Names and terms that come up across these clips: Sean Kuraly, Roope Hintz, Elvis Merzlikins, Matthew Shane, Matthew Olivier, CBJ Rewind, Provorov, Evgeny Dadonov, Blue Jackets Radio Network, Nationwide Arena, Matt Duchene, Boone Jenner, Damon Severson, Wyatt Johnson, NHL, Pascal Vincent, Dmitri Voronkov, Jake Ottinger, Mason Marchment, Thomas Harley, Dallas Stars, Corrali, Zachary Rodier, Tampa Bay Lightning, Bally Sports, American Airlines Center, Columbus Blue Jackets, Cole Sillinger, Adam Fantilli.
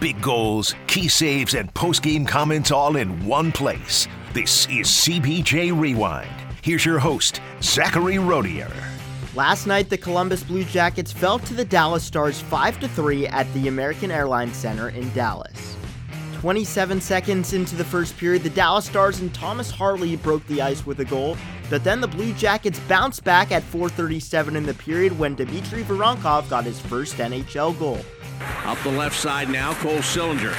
Big goals, key saves, and post-game comments all in one place. This is CBJ Rewind. Here's your host, Zachary Rodier. Last night, the Columbus Blue Jackets fell to the Dallas Stars 5-3 at the American Airlines Center in Dallas. 27 seconds into the first period, the Dallas Stars and Thomas Harley broke the ice with a goal, but then the Blue Jackets bounced back at 4:37 in the period when Dmitri Voronkov got his first NHL goal. Up the left side now, Cole Sillinger.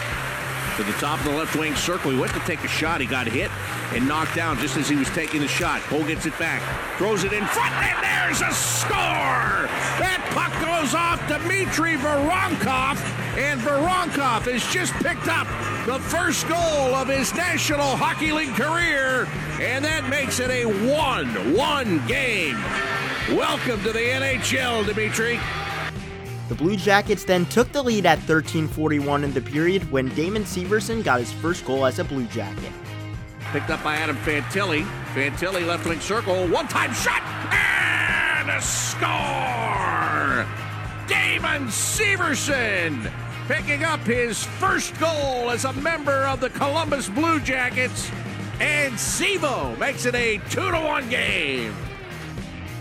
To the top of the left wing circle, he went to take a shot, he got hit and knocked down just as he was taking the shot. Cole gets it back, throws it in front, and there's a score! That puck goes off Dmitri Voronkov, and Voronkov has just picked up the first goal of his National Hockey League career, and that makes it a 1-1 game. Welcome to the NHL, Dmitri. The Blue Jackets then took the lead at 13:41 in the period when Damon Severson got his first goal as a Blue Jacket. Picked up by Adam Fantilli. Fantilli, left wing circle, one-time shot, and a score! Damon Severson picking up his first goal as a member of the Columbus Blue Jackets, and Sevo makes it a 2-1 game.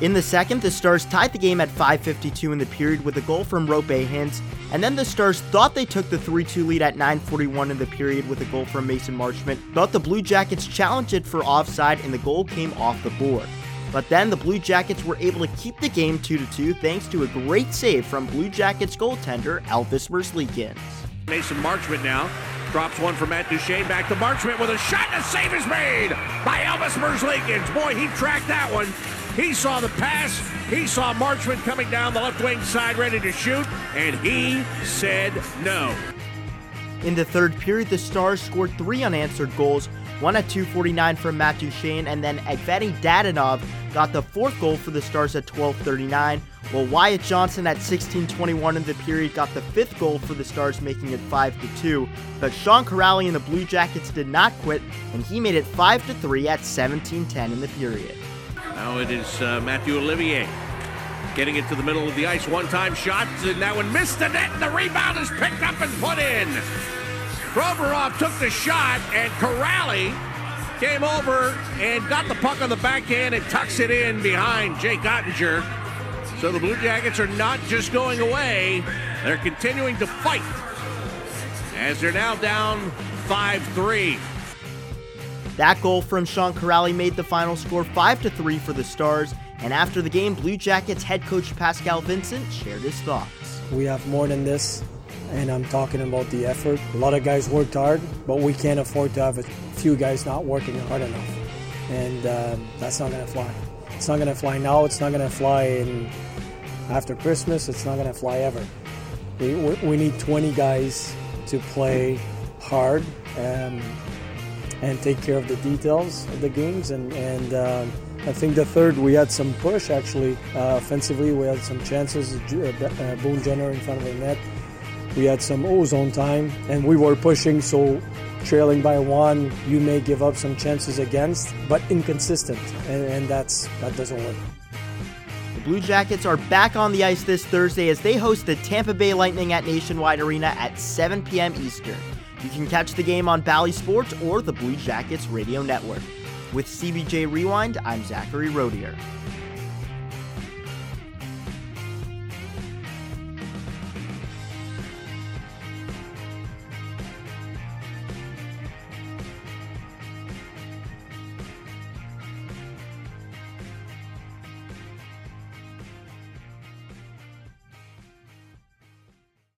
In the second, the Stars tied the game at 5:52 in the period with a goal from Roope Hintz, and then the Stars thought they took the 3-2 lead at 9:41 in the period with a goal from Mason Marchment, but the Blue Jackets challenged it for offside and the goal came off the board. But then the Blue Jackets were able to keep the game 2-2 thanks to a great save from Blue Jackets goaltender Elvis Merzlikins. Mason Marchment now drops one for Matt Duchene, back to Marchment with a shot, and a save is made by Elvis Merzlikins. Boy, he tracked that one. He saw the pass, he saw Marchment coming down the left wing side ready to shoot, and he said no. In the third period, the Stars scored three unanswered goals, one at 2:49 from Matthew Shane, and then Evgeny Dadonov got the fourth goal for the Stars at 12:39, while Wyatt Johnson at 16:21 in the period got the fifth goal for the Stars, making it 5-2. But Sean Kuraly and the Blue Jackets did not quit, and he made it 5-3 at 17:10 in the period. Now it is Matthew Olivier getting it to the middle of the ice. One-time shot, and that one missed the net, and the rebound is picked up and put in. Provorov took the shot, and Corrali came over and got the puck on the backhand and tucks it in behind Jake Ottinger. So the Blue Jackets are not just going away. They're continuing to fight as they're now down 5-3. That goal from Sean Kuraly made the final score 5-3 for the Stars, and after the game, Blue Jackets head coach Pascal Vincent shared his thoughts. We have more than this, and I'm talking about the effort. A lot of guys worked hard, but we can't afford to have a few guys not working hard enough, and that's not going to fly. It's not going to fly now, it's not going to fly after Christmas, it's not going to fly ever. We need 20 guys to play hard, and take care of the details of the games. And I think the third, we had some push, actually. Offensively, we had some chances. Boone Jenner in front of the net. We had some O-zone time, and we were pushing, so trailing by one, you may give up some chances against, but inconsistent, and that doesn't work. The Blue Jackets are back on the ice this Thursday as they host the Tampa Bay Lightning at Nationwide Arena at 7 p.m. Eastern. You can catch the game on Bally Sports or the Blue Jackets Radio Network. With CBJ Rewind, I'm Zachary Rodier.